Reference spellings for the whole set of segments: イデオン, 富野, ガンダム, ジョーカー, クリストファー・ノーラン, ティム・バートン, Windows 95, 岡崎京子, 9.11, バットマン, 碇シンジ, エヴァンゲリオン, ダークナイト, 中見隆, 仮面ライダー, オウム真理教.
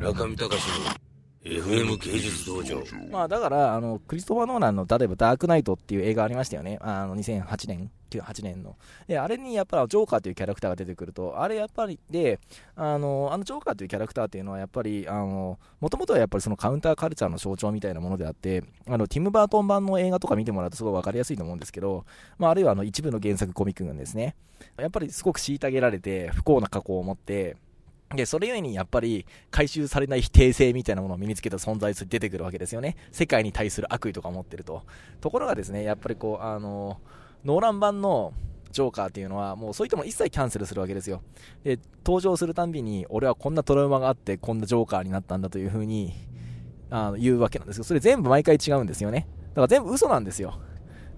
中見隆の FM 芸術道場。まあだからクリストファー・ノーランの例えばダークナイトっていう映画ありましたよね。2008年ので、あれにやっぱりジョーカーというキャラクターが出てくると、あれやっぱりであのジョーカーというキャラクターっていうのはやっぱりもともとはやっぱりそのカウンターカルチャーの象徴みたいなものであって、ティム・バートン版の映画とか見てもらうとすごい分かりやすいと思うんですけど、まあ、あるいは一部の原作コミック群ですね、やっぱりすごく虐げられて不幸な過去を持って、でそれゆえにやっぱり回収されない否定性みたいなものを身につけた存在として出てくるわけですよね。世界に対する悪意とか持ってると。ところがですね、やっぱりこうノーラン版のジョーカーっていうのはもうそういったもの一切キャンセルするわけですよ。で登場するたんびに、俺はこんなトラウマがあってこんなジョーカーになったんだというふうに言うわけなんですけど、それ全部毎回違うんですよね。だから全部嘘なんですよ。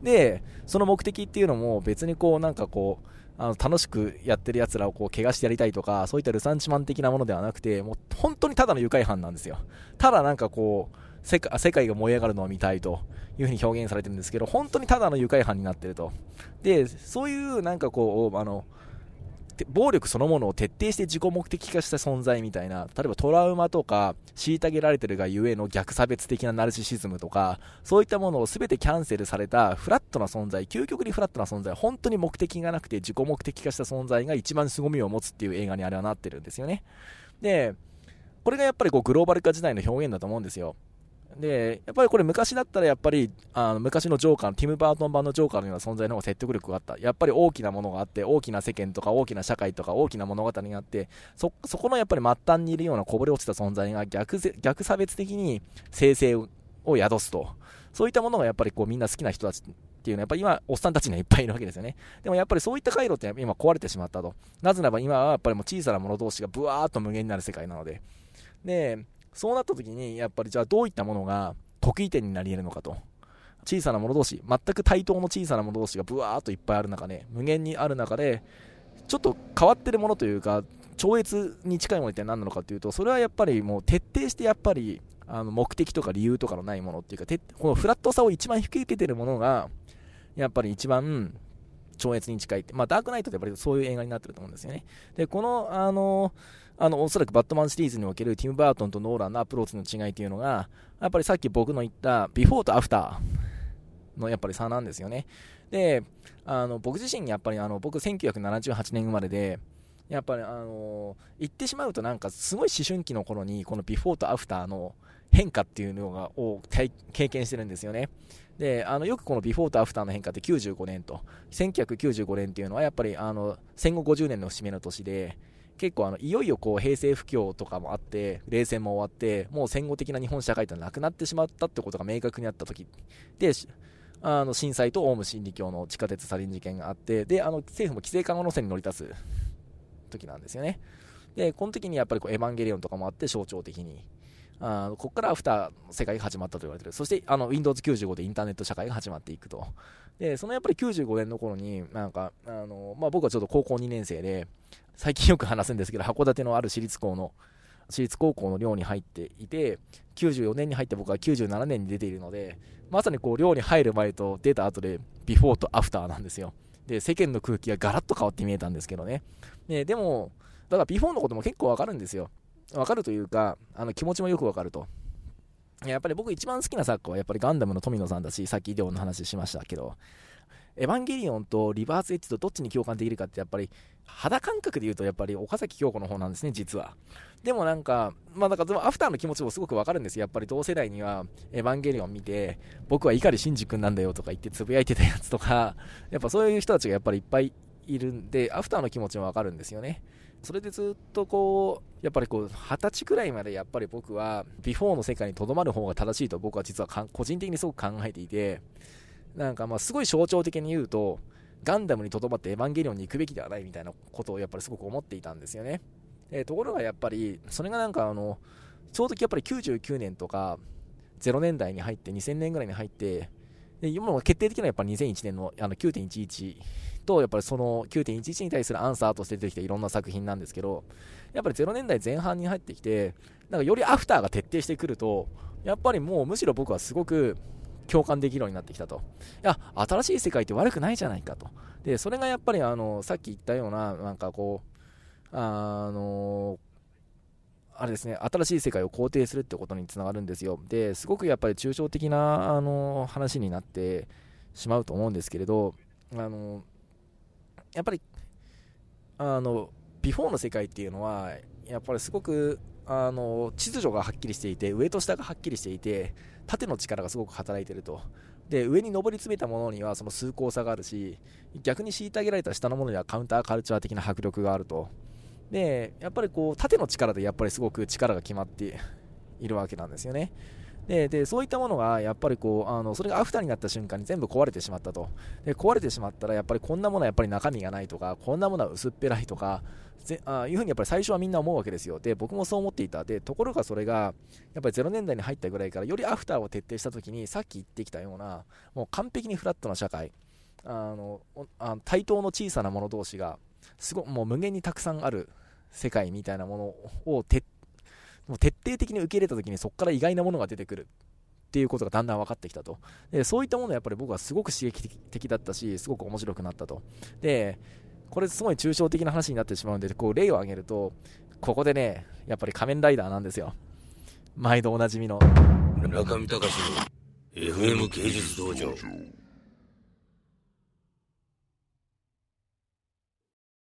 でその目的っていうのも別にこうなんかこう楽しくやってるやつらをこう怪我してやりたいとか、そういったルサンチマン的なものではなくて、もう本当にただの愉快犯なんですよ。ただなんかこう世界が燃え上がるのを見たいというふうに表現されてるんですけど、本当にただの愉快犯になってると。でそういうなんかこう暴力そのものを徹底して自己目的化した存在みたいな、例えばトラウマとか虐げられてるがゆえの逆差別的なナルシシズムとか、そういったものを全てキャンセルされたフラットな存在、究極にフラットな存在、本当に目的がなくて自己目的化した存在が一番凄みを持つっていう映画にあれはなってるんですよね。でこれがやっぱりこうグローバル化時代の表現だと思うんですよ。でやっぱりこれ昔だったらやっぱり昔のジョーカーのティム・バートン版のジョーカーのような存在の方が説得力があった。やっぱり大きなものがあって、大きな世間とか大きな社会とか大きな物語があって、そこのやっぱり末端にいるようなこぼれ落ちた存在が逆差別的に生成を宿すと、そういったものがやっぱりこうみんな好きな人たちっていうのはやっぱり今おっさんたちにはいっぱいいるわけですよね。でもやっぱりそういった回路って今壊れてしまったと。なぜならば今はやっぱりもう小さなもの同士がブワーッと無限になる世界なので、でそうなった時にやっぱりじゃあどういったものが得意点になり得るのかと。小さなもの同士、全く対等の小さなもの同士がブワーっといっぱいある中で、無限にある中でちょっと変わってるものというか超越に近いものって何なのかというと、それはやっぱりもう徹底してやっぱり目的とか理由とかのないものっていうか、このフラットさを一番引き受けてるものがやっぱり一番超越に近いって、まあ、ダークナイトってやっぱりそういう映画になってると思うんですよね。でこのおそらくバットマンシリーズにおけるティム・バートンとノーランのアプローチの違いというのが、やっぱりさっき僕の言ったビフォーとアフターのやっぱり差なんですよね。で僕自身やっぱり僕1978年生まれで、やっぱり言ってしまうとなんかすごい思春期の頃にこのビフォーとアフターの変化っていうのが経験してるんですよね。でよくこのビフォーとアフターの変化って95年と1995年っていうのはやっぱり戦後50年の節目の年で、結構いよいよこう平成不況とかもあって冷戦も終わって、もう戦後的な日本社会ってなくなってしまったってことが明確にあった時で、震災とオウム真理教の地下鉄サリン事件があって、で政府も規制緩和路線に乗り出す時なんですよね。でこの時にやっぱりこうエヴァンゲリオンとかもあって、象徴的にここからアフターの世界が始まったと言われている。そしてWindows 95でインターネット社会が始まっていくと。でそのやっぱり95年の頃になんか僕はちょっと高校2年生で、最近よく話すんですけど、函館のある私立高校の寮に入っていて、94年に入って僕は97年に出ているので、まさにこう寮に入る前と出た後でビフォーとアフターなんですよ。で世間の空気がガラッと変わって見えたんですけどね。でもだからビフォーのことも結構わかるんですよ。わかるというか気持ちもよくわかると。やっぱり僕一番好きな作家はやっぱりガンダムの富野さんだし、さっきイデオンの話しましたけど、エヴァンゲリオンとリバースエッジとどっちに共感できるかって、やっぱり肌感覚で言うとやっぱり岡崎京子の方なんですね、実は。でもなんかでもアフターの気持ちもすごくわかるんですよ。やっぱり同世代にはエヴァンゲリオン見て、僕は碇シンジ君なんだよとか言ってつぶやいてたやつとか、やっぱそういう人たちがやっぱりいっぱいいるんで、アフターの気持ちもわかるんですよね。それでずっとこうやっぱりこう20歳くらいまでやっぱり僕はビフォーの世界にとどまる方が正しいと僕は実は個人的にすごく考えていて、なんかすごい象徴的に言うとガンダムにとどまってエヴァンゲリオンに行くべきではないみたいなことをやっぱりすごく思っていたんですよね。ところがやっぱりそれがなんかちょうどやっぱり99年とか0年代に入って2000年ぐらいに入って、で今も決定的なやっぱり2001年の9.11とやっぱりその 9.11 に対するアンサーとして出てきたいろんな作品なんですけど、やっぱり0年代前半に入ってきて、なんかよりアフターが徹底してくると、やっぱりもうむしろ僕はすごく共感できるようになってきたと。いや新しい世界って悪くないじゃないかと。でそれがやっぱりさっき言ったようななんかこうあれですね、新しい世界を肯定するってことにつながるんですよ。で、すごくやっぱり抽象的な話になってしまうと思うんですけれど、やっぱりビフォーの世界っていうのはやっぱりすごく秩序がはっきりしていて、上と下がはっきりしていて、縦の力がすごく働いていると。で、上に上り詰めたものにはその崇高さがあるし、逆に虐げられた下のものにはカウンターカルチャー的な迫力があると。で、やっぱりこう縦の力でやっぱりすごく力が決まっているわけなんですよね。でそういったものがやっぱりこうそれがアフターになった瞬間に全部壊れてしまったと。で、壊れてしまったらやっぱりこんなものはやっぱり中身がないとか、こんなものは薄っぺらいとかいうふうにやっぱり最初はみんな思うわけですよ。で、僕もそう思っていた。で、ところがそれがやっぱり0年代に入ったぐらいからよりアフターを徹底したときに、さっき言ってきたようなもう完璧にフラットな社会、対等の小さなもの同士がすごもう無限にたくさんある世界みたいなものを徹底的に受け入れたときに、そこから意外なものが出てくるっていうことがだんだん分かってきたと。で、そういったものはやっぱり僕はすごく刺激的だったし、すごく面白くなったと。で、これすごい抽象的な話になってしまうので、こう例を挙げると、ここでね、やっぱり仮面ライダーなんですよ。毎度おなじみの中見隆の FM 芸術道場。